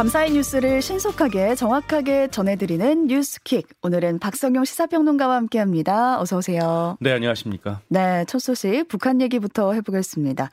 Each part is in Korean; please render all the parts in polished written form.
밤사이 뉴스를 신속하게 정확하게 전해드리는 뉴스킥. 오늘은 박성용 시사평론가와 함께합니다. 어서 오세요. 네, 안녕하십니까. 네, 첫 소식 북한 얘기부터 해보겠습니다.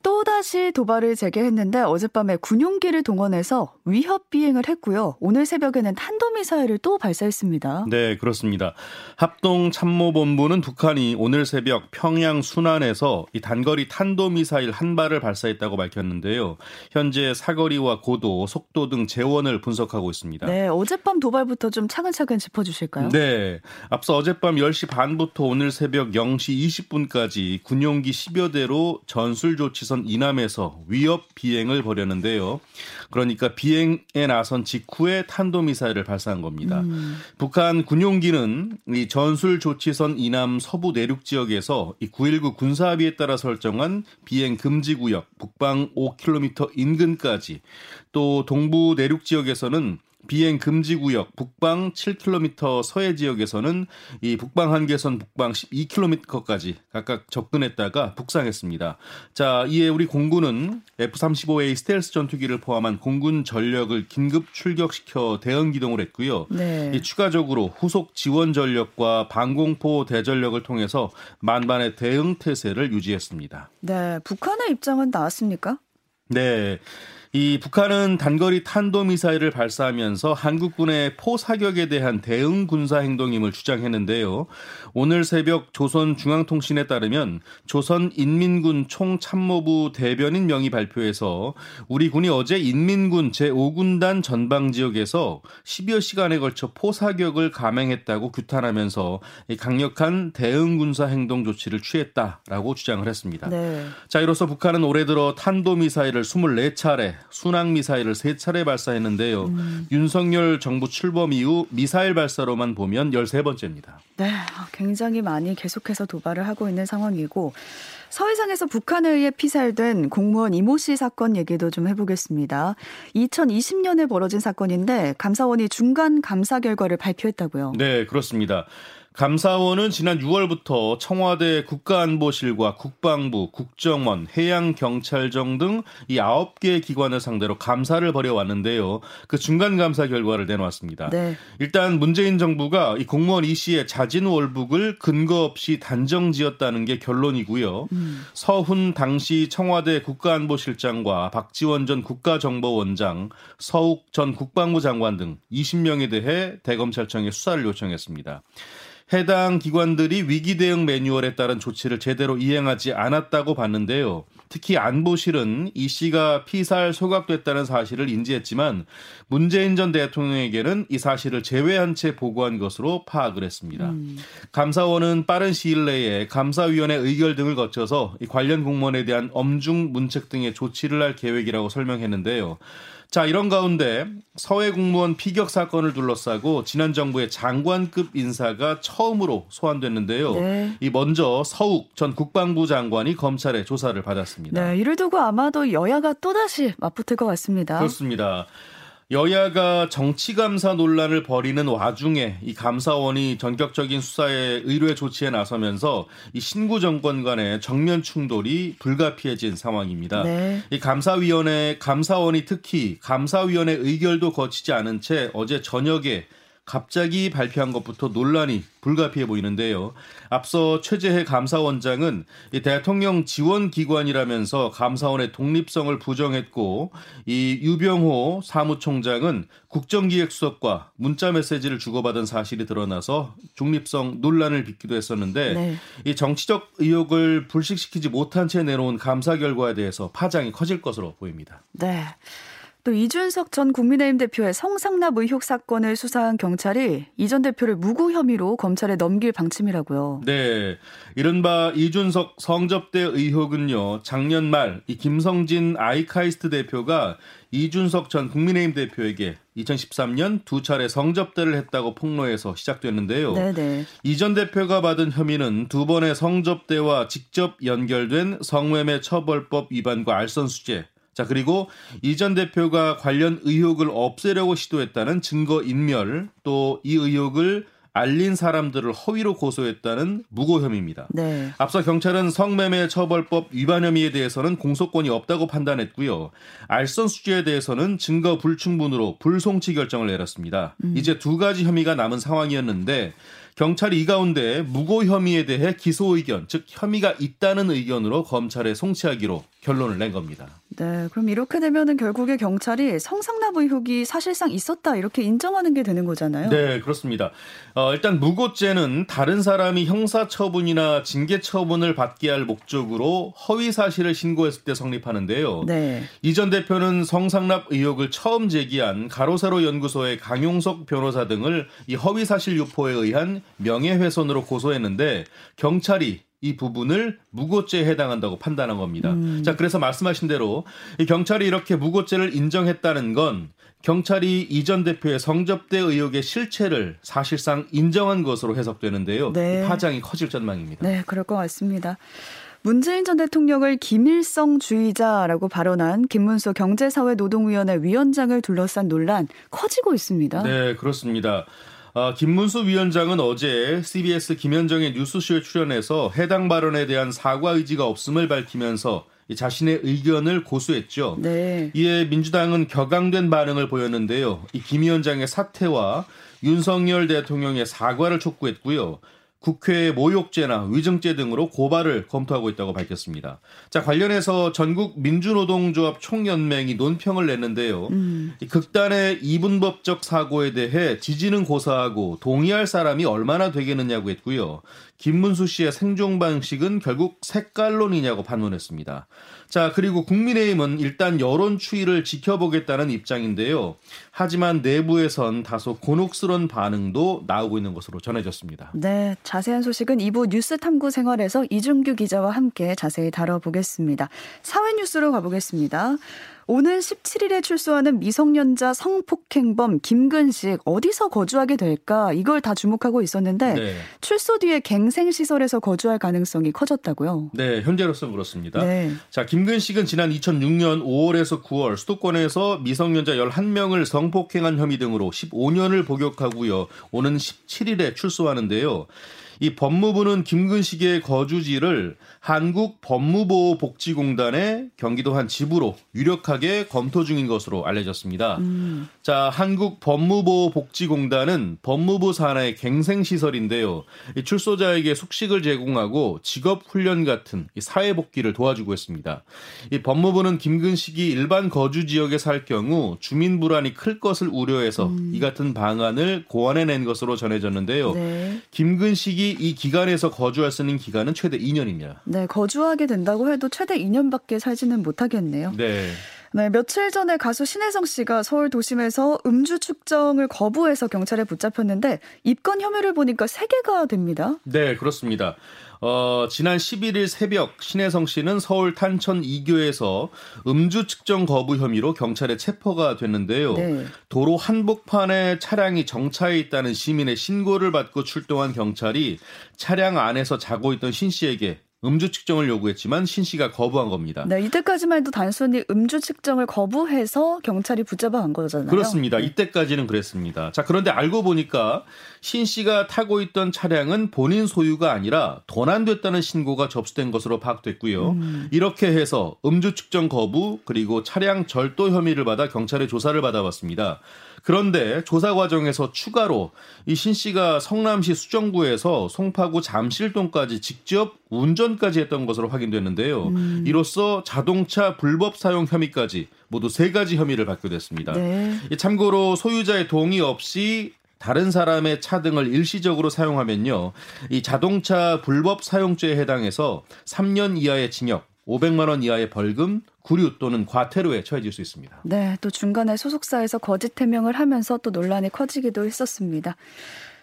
또다시 도발을 재개했는데 어젯밤에 군용기를 동원해서 위협 비행을 했고요. 오늘 새벽에는 탄도미사일을 또 발사했습니다. 네, 그렇습니다. 합동참모본부는 북한이 오늘 새벽 평양 순안에서 이 단거리 탄도미사일 한 발을 발사했다고 밝혔는데요. 현재 사거리와 고도, 속도 등 재원을 분석하고 있습니다. 네, 어젯밤 도발부터 좀 차근차근 짚어주실까요? 네, 앞서 어젯밤 10시 반부터 오늘 새벽 0시 20분까지 군용기 10여 대로 전술 조치 선 이남에서 위협 비행을 벌였는데요. 그러니까 비행에 나선 직후에 탄도미사일을 발사한 겁니다. 북한 군용기는 이 전술 조치선 이남 서부 내륙 지역에서 9.19 군사합의에 따라 설정한 비행 금지 구역 북방 5km 인근까지, 또 동부 내륙 지역에서는 비행 금지 구역 북방 7km 서해 지역에서는 이 북방 한계선 북방 12km까지 각각 접근했다가 북상했습니다. 자, 이에 우리 공군은 F-35A 스텔스 전투기를 포함한 공군 전력을 긴급 출격시켜 대응 기동을 했고요. 네. 이 추가적으로 후속 지원 전력과 방공포 대전력을 통해서 만반의 대응 태세를 유지했습니다. 네, 북한의 입장은 나왔습니까? 네. 이 북한은 단거리 탄도미사일을 발사하면서 한국군의 포사격에 대한 대응 군사행동임을 주장했는데요. 오늘 새벽 조선중앙통신에 따르면 조선인민군 총참모부 대변인 명의 발표에서 우리 군이 어제 인민군 제5군단 전방지역에서 10여 시간에 걸쳐 포사격을 감행했다고 규탄하면서 강력한 대응 군사행동 조치를 취했다라고 주장을 했습니다. 네. 자, 이로써 북한은 올해 들어 탄도미사일을 24차례, 순항미사일을 3차례 발사했는데요. 윤석열 정부 출범 이후 미사일 발사로만 보면 13번째입니다. 네, 굉장히 많이 계속해서 도발을 하고 있는 상황이고, 서해상에서 북한에 의해 피살된 공무원 이모씨 사건 얘기도 좀 해보겠습니다. 2020년에 벌어진 사건인데 감사원이 중간 감사 결과를 발표했다고요. 네, 그렇습니다. 감사원은 지난 6월부터 청와대 국가안보실과 국방부, 국정원, 해양경찰청 등 이 9개 기관을 상대로 감사를 벌여왔는데요. 그 중간 감사 결과를 내놓았습니다. 네. 일단 문재인 정부가 이 공무원 이 씨의 자진월북을 근거 없이 단정지었다는 게 결론이고요. 서훈 당시 청와대 국가안보실장과 박지원 전 국가정보원장, 서욱 전 국방부 장관 등 20명에 대해 대검찰청에 수사를 요청했습니다. 해당 기관들이 위기 대응 매뉴얼에 따른 조치를 제대로 이행하지 않았다고 봤는데요. 특히 안보실은 이 씨가 피살 소각됐다는 사실을 인지했지만 문재인 전 대통령에게는 이 사실을 제외한 채 보고한 것으로 파악을 했습니다. 감사원은 빠른 시일 내에 감사위원회 의결 등을 거쳐서 이 관련 공무원에 대한 엄중 문책 등의 조치를 할 계획이라고 설명했는데요. 자, 이런 가운데 서해 공무원 피격 사건을 둘러싸고 지난 정부의 장관급 인사가 처음으로 소환됐는데요. 네. 이 먼저 서욱 전 국방부 장관이 검찰에 조사를 받았습니다. 네, 이를 두고 아마도 여야가 또다시 맞붙을 것 같습니다. 그렇습니다. 여야가 정치감사 논란을 벌이는 와중에 이 감사원이 전격적인 수사에 의뢰 조치에 나서면서 이 신구 정권 간의 정면 충돌이 불가피해진 상황입니다. 네. 이 감사원이 특히 감사위원회 의결도 거치지 않은 채 어제 저녁에 갑자기 발표한 것부터 논란이 불가피해 보이는데요. 앞서 최재해 감사원장은 이 대통령 지원기관이라면서 감사원의 독립성을 부정했고, 이 유병호 사무총장은 국정기획수석과 문자메시지를 주고받은 사실이 드러나서 중립성 논란을 빚기도 했었는데, 네. 이 정치적 의혹을 불식시키지 못한 채 내놓은 감사 결과에 대해서 파장이 커질 것으로 보입니다. 네. 또 이준석 전 국민의힘 대표의 성상납 의혹 사건을 수사한 경찰이 이 전 대표를 무고 혐의로 검찰에 넘길 방침이라고요. 네, 이른바 이준석 성접대 의혹은요, 작년 말 이 김성진 아이카이스트 대표가 이준석 전 국민의힘 대표에게 2013년 2차례 성접대를 했다고 폭로해서 시작됐는데요. 이 전 대표가 받은 혐의는 2번의 성접대와 직접 연결된 성매매 처벌법 위반과 알선수재, 자, 그리고 이 전 대표가 관련 의혹을 없애려고 시도했다는 증거인멸, 또 이 의혹을 알린 사람들을 허위로 고소했다는 무고 혐의입니다. 네. 앞서 경찰은 성매매 처벌법 위반 혐의에 대해서는 공소권이 없다고 판단했고요. 알선 수재에 대해서는 증거 불충분으로 불송치 결정을 내렸습니다. 이제 두 가지 혐의가 남은 상황이었는데 경찰이 이 가운데 무고 혐의에 대해 기소 의견, 즉 혐의가 있다는 의견으로 검찰에 송치하기로 결론을 낸 겁니다. 네, 그럼 이렇게 되면은 결국에 경찰이 성상납 의혹이 사실상 있었다 이렇게 인정하는 게 되는 거잖아요. 네, 그렇습니다. 일단 무고죄는 다른 사람이 형사처분이나 징계처분을 받게 할 목적으로 허위 사실을 신고했을 때 성립하는데요. 네. 이 전 대표는 성상납 의혹을 처음 제기한 가로세로 연구소의 강용석 변호사 등을 이 허위 사실 유포에 의한 명예훼손으로 고소했는데 경찰이 이 부분을 무고죄에 해당한다고 판단한 겁니다. 자, 그래서 말씀하신 대로 이 경찰이 이렇게 무고죄를 인정했다는 건 경찰이 이 전 대표의 성접대 의혹의 실체를 사실상 인정한 것으로 해석되는데요. 네. 파장이 커질 전망입니다. 네, 그럴 것 같습니다. 문재인 전 대통령을 김일성주의자라고 발언한 김문수 경제사회노동위원회 위원장을 둘러싼 논란 커지고 있습니다. 네, 그렇습니다. 김문수 위원장은 어제 CBS 김현정의 뉴스쇼에 출연해서 해당 발언에 대한 사과 의지가 없음을 밝히면서 자신의 의견을 고수했죠. 네. 이에 민주당은 격앙된 반응을 보였는데요. 이 김 위원장의 사퇴와 윤석열 대통령의 사과를 촉구했고요. 국회의 모욕죄나 위증죄 등으로 고발을 검토하고 있다고 밝혔습니다. 자, 관련해서 전국 민주노동조합 총연맹이 논평을 냈는데요. 극단의 이분법적 사고에 대해 지지는 고사하고 동의할 사람이 얼마나 되겠느냐고 했고요. 김문수 씨의 생존 방식은 결국 색깔론이냐고 반문했습니다. 자, 그리고 국민의힘은 일단 여론 추이를 지켜보겠다는 입장인데요. 하지만 내부에선 다소 곤혹스러운 반응도 나오고 있는 것으로 전해졌습니다. 네, 자세한 소식은 2부 뉴스탐구 생활에서 이준규 기자와 함께 자세히 다뤄보겠습니다. 사회 뉴스로 가보겠습니다. 오늘 17일에 출소하는 미성년자 성폭행범 김근식 어디서 거주하게 될까 이걸 다 주목하고 있었는데 네. 출소 뒤에 갱생시설에서 거주할 가능성이 커졌다고요. 네, 현재로서는 그렇습니다. 네. 자, 김근식은 지난 2006년 5월에서 9월 수도권에서 미성년자 11명을 성폭행한 혐의 등으로 15년을 복역하고요. 오는 17일에 출소하는데요. 이 법무부는 김근식의 거주지를 한국법무보호복지공단의 경기도 한 집으로 유력하게 검토 중인 것으로 알려졌습니다. 자, 한국법무보호복지공단은 법무부 산하의 갱생시설인데요. 이 출소자에게 숙식을 제공하고 직업훈련 같은 이 사회복귀를 도와주고 있습니다. 이 법무부는 김근식이 일반 거주지역에 살 경우 주민 불안이 클 것을 우려해서 이 같은 방안을 고안해낸 것으로 전해졌는데요. 네. 김근식이 이 기간에서 거주할 수 있는 기간은 최대 2년입니다. 네, 거주하게 된다고 해도 최대 2년밖에 살지는 못하겠네요. 네. 네, 며칠 전에 가수 신혜성 씨가 서울 도심에서 음주 측정을 거부해서 경찰에 붙잡혔는데 입건 혐의를 보니까 3개가 됩니다. 네, 그렇습니다. 지난 11일 새벽 신혜성 씨는 서울 탄천 2교에서 음주 측정 거부 혐의로 경찰에 체포가 됐는데요. 네. 도로 한복판에 차량이 정차해 있다는 시민의 신고를 받고 출동한 경찰이 차량 안에서 자고 있던 신 씨에게 음주 측정을 요구했지만 신 씨가 거부한 겁니다. 네, 이때까지만 해도 단순히 음주 측정을 거부해서 경찰이 붙잡아 간 거잖아요. 그렇습니다. 이때까지는 그랬습니다. 자, 그런데 알고 보니까 신 씨가 타고 있던 차량은 본인 소유가 아니라 도난됐다는 신고가 접수된 것으로 파악됐고요. 이렇게 해서 음주 측정 거부 그리고 차량 절도 혐의를 받아 경찰의 조사를 받아왔습니다. 그런데 조사 과정에서 추가로 이 신 씨가 성남시 수정구에서 송파구 잠실동까지 직접 운전까지 했던 것으로 확인됐는데요. 이로써 자동차 불법 사용 혐의까지 모두 3가지 혐의를 받게 됐습니다. 네. 참고로 소유자의 동의 없이 다른 사람의 차 등을 일시적으로 사용하면요. 이 자동차 불법 사용죄에 해당해서 3년 이하의 징역, 500만 원 이하의 벌금, 구류 또는 과태료에 처해질 수 있습니다. 네, 또 중간에 소속사에서 거짓 해명을 하면서 또 논란이 커지기도 했었습니다.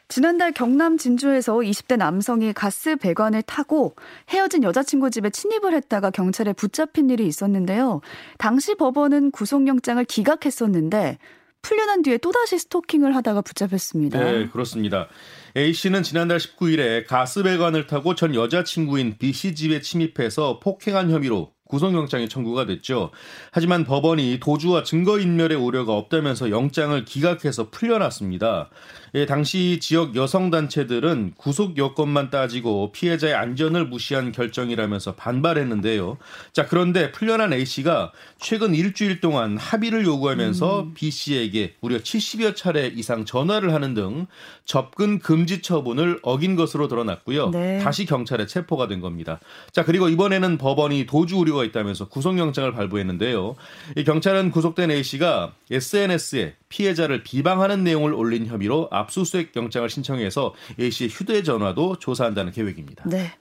지난달 경남 진주에서 20대 남성이 가스 배관을 타고 헤어진 여자친구 집에 침입을 했다가 경찰에 붙잡힌 일이 있었는데요. 당시 법원은 구속영장을 기각했었는데 풀려난 뒤에 또다시 스토킹을 하다가 붙잡혔습니다. 네, 그렇습니다. A씨는 지난달 19일에 가스배관을 타고 전 여자친구인 B씨 집에 침입해서 폭행한 혐의로 구속영장이 청구가 됐죠. 하지만 법원이 도주와 증거인멸의 우려가 없다면서 영장을 기각해서 풀려났습니다. 당시 지역 여성단체들은 구속 여건만 따지고 피해자의 안전을 무시한 결정이라면서 반발했는데요. 자, 그런데 풀려난 A씨가 최근 일주일 동안 합의를 요구하면서 B씨에게 무려 70여 차례 이상 전화를 하는 등 접근 금지 처분을 어긴 것으로 드러났고요. 네. 다시 경찰에 체포가 된 겁니다. 자, 그리고 이번에는 법원이 도주 우려 있다면서 구속영장을 발부했는데요. 경찰은 구속된 A씨가 SNS에 피해자를 비방하는 내용을 올린 혐의로 압수수색 영장을 신청해서 A씨의 휴대전화도 조사한다는 계획입니다. 네,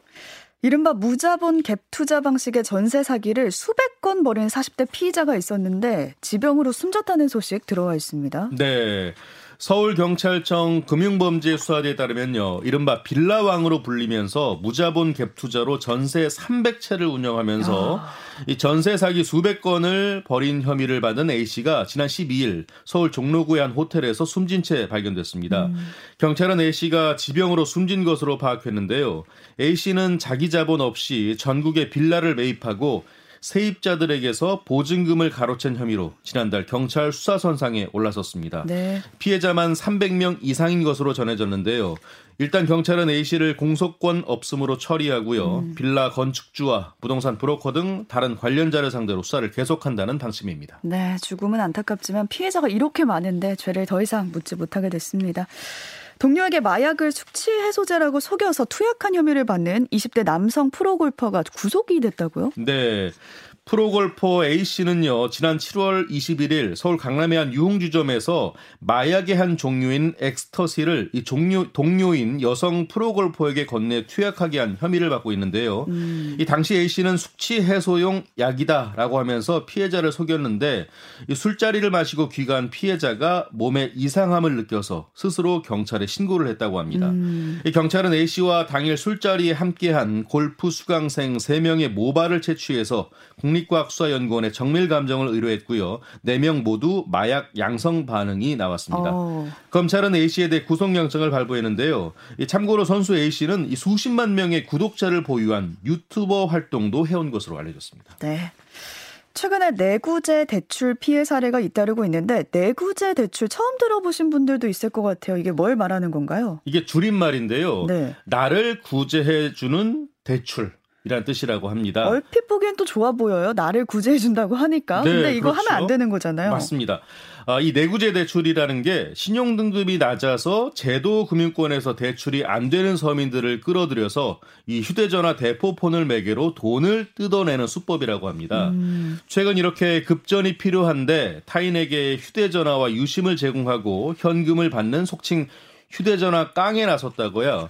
이른바 무자본 갭투자 방식의 전세 사기를 수백 건 벌인 40대 피의자가 있었는데 지병으로 숨졌다는 소식 들어와 있습니다. 네. 서울경찰청 금융범죄수사대에 따르면요, 이른바 빌라왕으로 불리면서 무자본 갭투자로 전세 300채를 운영하면서 이 전세 사기 수백 건을 벌인 혐의를 받은 A씨가 지난 12일 서울 종로구의 한 호텔에서 숨진 채 발견됐습니다. 경찰은 A씨가 지병으로 숨진 것으로 파악했는데요. A씨는 자기 자본 없이 전국에 빌라를 매입하고 세입자들에게서 보증금을 가로챈 혐의로 지난달 경찰 수사선상에 올라섰습니다. 네. 피해자만 300명 이상인 것으로 전해졌는데요. 일단 경찰은 A씨를 공소권 없음으로 처리하고요. 빌라 건축주와 부동산 브로커 등 다른 관련자를 상대로 수사를 계속한다는 방침입니다. 네, 죽음은 안타깝지만 피해자가 이렇게 많은데 죄를 더 이상 묻지 못하게 됐습니다. 동료에게 마약을 숙취해소제라고 속여서 투약한 혐의를 받는 20대 남성 프로골퍼가 구속이 됐다고요? 네. 프로골퍼 A씨는요, 지난 7월 21일 서울 강남의 한 유흥주점에서 마약의 한 종류인 엑스터시를 이 동료인 여성 프로골퍼에게 건네 투약하게 한 혐의를 받고 있는데요. 이 당시 A씨는 숙취해소용 약이다라고 하면서 피해자를 속였는데 이 술자리를 마시고 귀가한 피해자가 몸에 이상함을 느껴서 스스로 경찰에 신고를 했다고 합니다. 이 경찰은 A씨와 당일 술자리에 함께한 골프 수강생 3명의 모발을 채취해서 국립과학수사연구원에 정밀 감정을 의뢰했고요. 4명 모두 마약 양성 반응이 나왔습니다. 검찰은 A씨에 대해 구속영장을 발부했는데요. 참고로 선수 A씨는 이 수십만 명의 구독자를 보유한 유튜버 활동도 해온 것으로 알려졌습니다. 네. 최근에 내구재 대출 피해 사례가 잇따르고 있는데 내구재 대출 처음 들어보신 분들도 있을 것 같아요. 이게 뭘 말하는 건가요? 이게 줄임말인데요. 네. 나를 구제해주는 대출. 이란 뜻이라고 합니다. 얼핏 보기엔 또 좋아 보여요. 나를 구제해준다고 하니까. 네, 근데 이거 그렇죠. 하면 안 되는 거잖아요. 맞습니다. 이 내구제 대출이라는 게 신용등급이 낮아서 제도금융권에서 대출이 안 되는 서민들을 끌어들여서 이 휴대전화 대포폰을 매개로 돈을 뜯어내는 수법이라고 합니다. 최근 이렇게 급전이 필요한데 타인에게 휴대전화와 유심을 제공하고 현금을 받는 속칭 휴대전화 깡에 나섰다고요.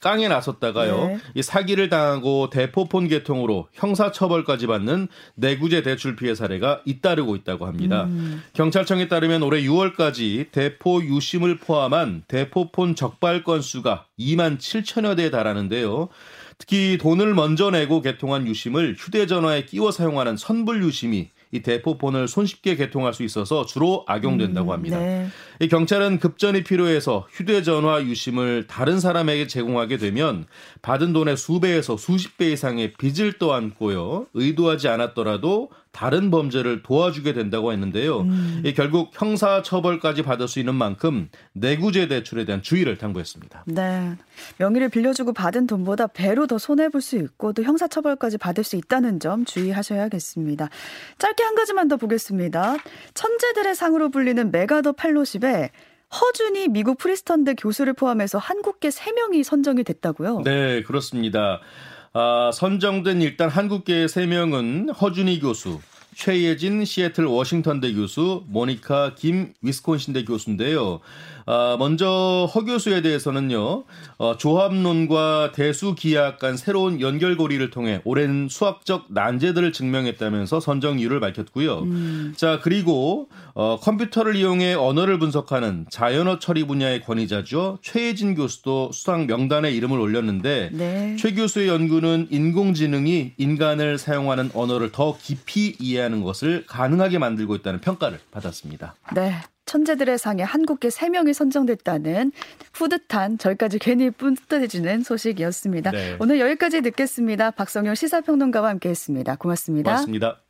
깡에 나섰다가요. 네. 이 사기를 당하고 대포폰 개통으로 형사처벌까지 받는 내구제 대출 피해 사례가 잇따르고 있다고 합니다. 경찰청에 따르면 올해 6월까지 대포 유심을 포함한 대포폰 적발 건수가 2만 7천여 대에 달하는데요. 특히 돈을 먼저 내고 개통한 유심을 휴대전화에 끼워 사용하는 선불 유심이 이 대포폰을 손쉽게 개통할 수 있어서 주로 악용된다고 합니다. 네. 이 경찰은 급전이 필요해서 휴대전화 유심을 다른 사람에게 제공하게 되면 받은 돈의 수배에서 수십 배 이상의 빚을 떠안고요. 의도하지 않았더라도 다른 범죄를 도와주게 된다고 했는데요. 결국 형사처벌까지 받을 수 있는 만큼 내구제 대출에 대한 주의를 당부했습니다. 네, 명의를 빌려주고 받은 돈보다 배로 더 손해볼 수 있고 또 형사처벌까지 받을 수 있다는 점 주의하셔야겠습니다. 짧게 한 가지만 더 보겠습니다. 천재들의 상으로 불리는 메가더 펠로십에 허준이 미국 프린스턴대 교수를 포함해서 한국계 3명이 선정이 됐다고요? 네, 그렇습니다. 선정된 일단 한국계의 3명은 허준이 교수, 최예진 시애틀 워싱턴대 교수, 모니카 김 위스콘신대 교수인데요. 먼저 허 교수에 대해서는요, 조합론과 대수기하학 간 새로운 연결고리를 통해 오랜 수학적 난제들을 증명했다면서 선정 이유를 밝혔고요. 자, 그리고 컴퓨터를 이용해 언어를 분석하는 자연어 처리 분야의 권위자죠. 최예진 교수도 수상 명단에 이름을 올렸는데 네. 최 교수의 연구는 인공지능이 인간을 사용하는 언어를 더 깊이 이해하는 것을 가능하게 만들고 있다는 평가를 받았습니다. 네. 천재들의 상에 한국계 3명이 선정됐다는 뿌듯한, 저희까지 괜히 뿌듯해지는 소식이었습니다. 네. 오늘 여기까지 듣겠습니다. 박성용 시사평론가와 함께했습니다. 고맙습니다. 고맙습니다.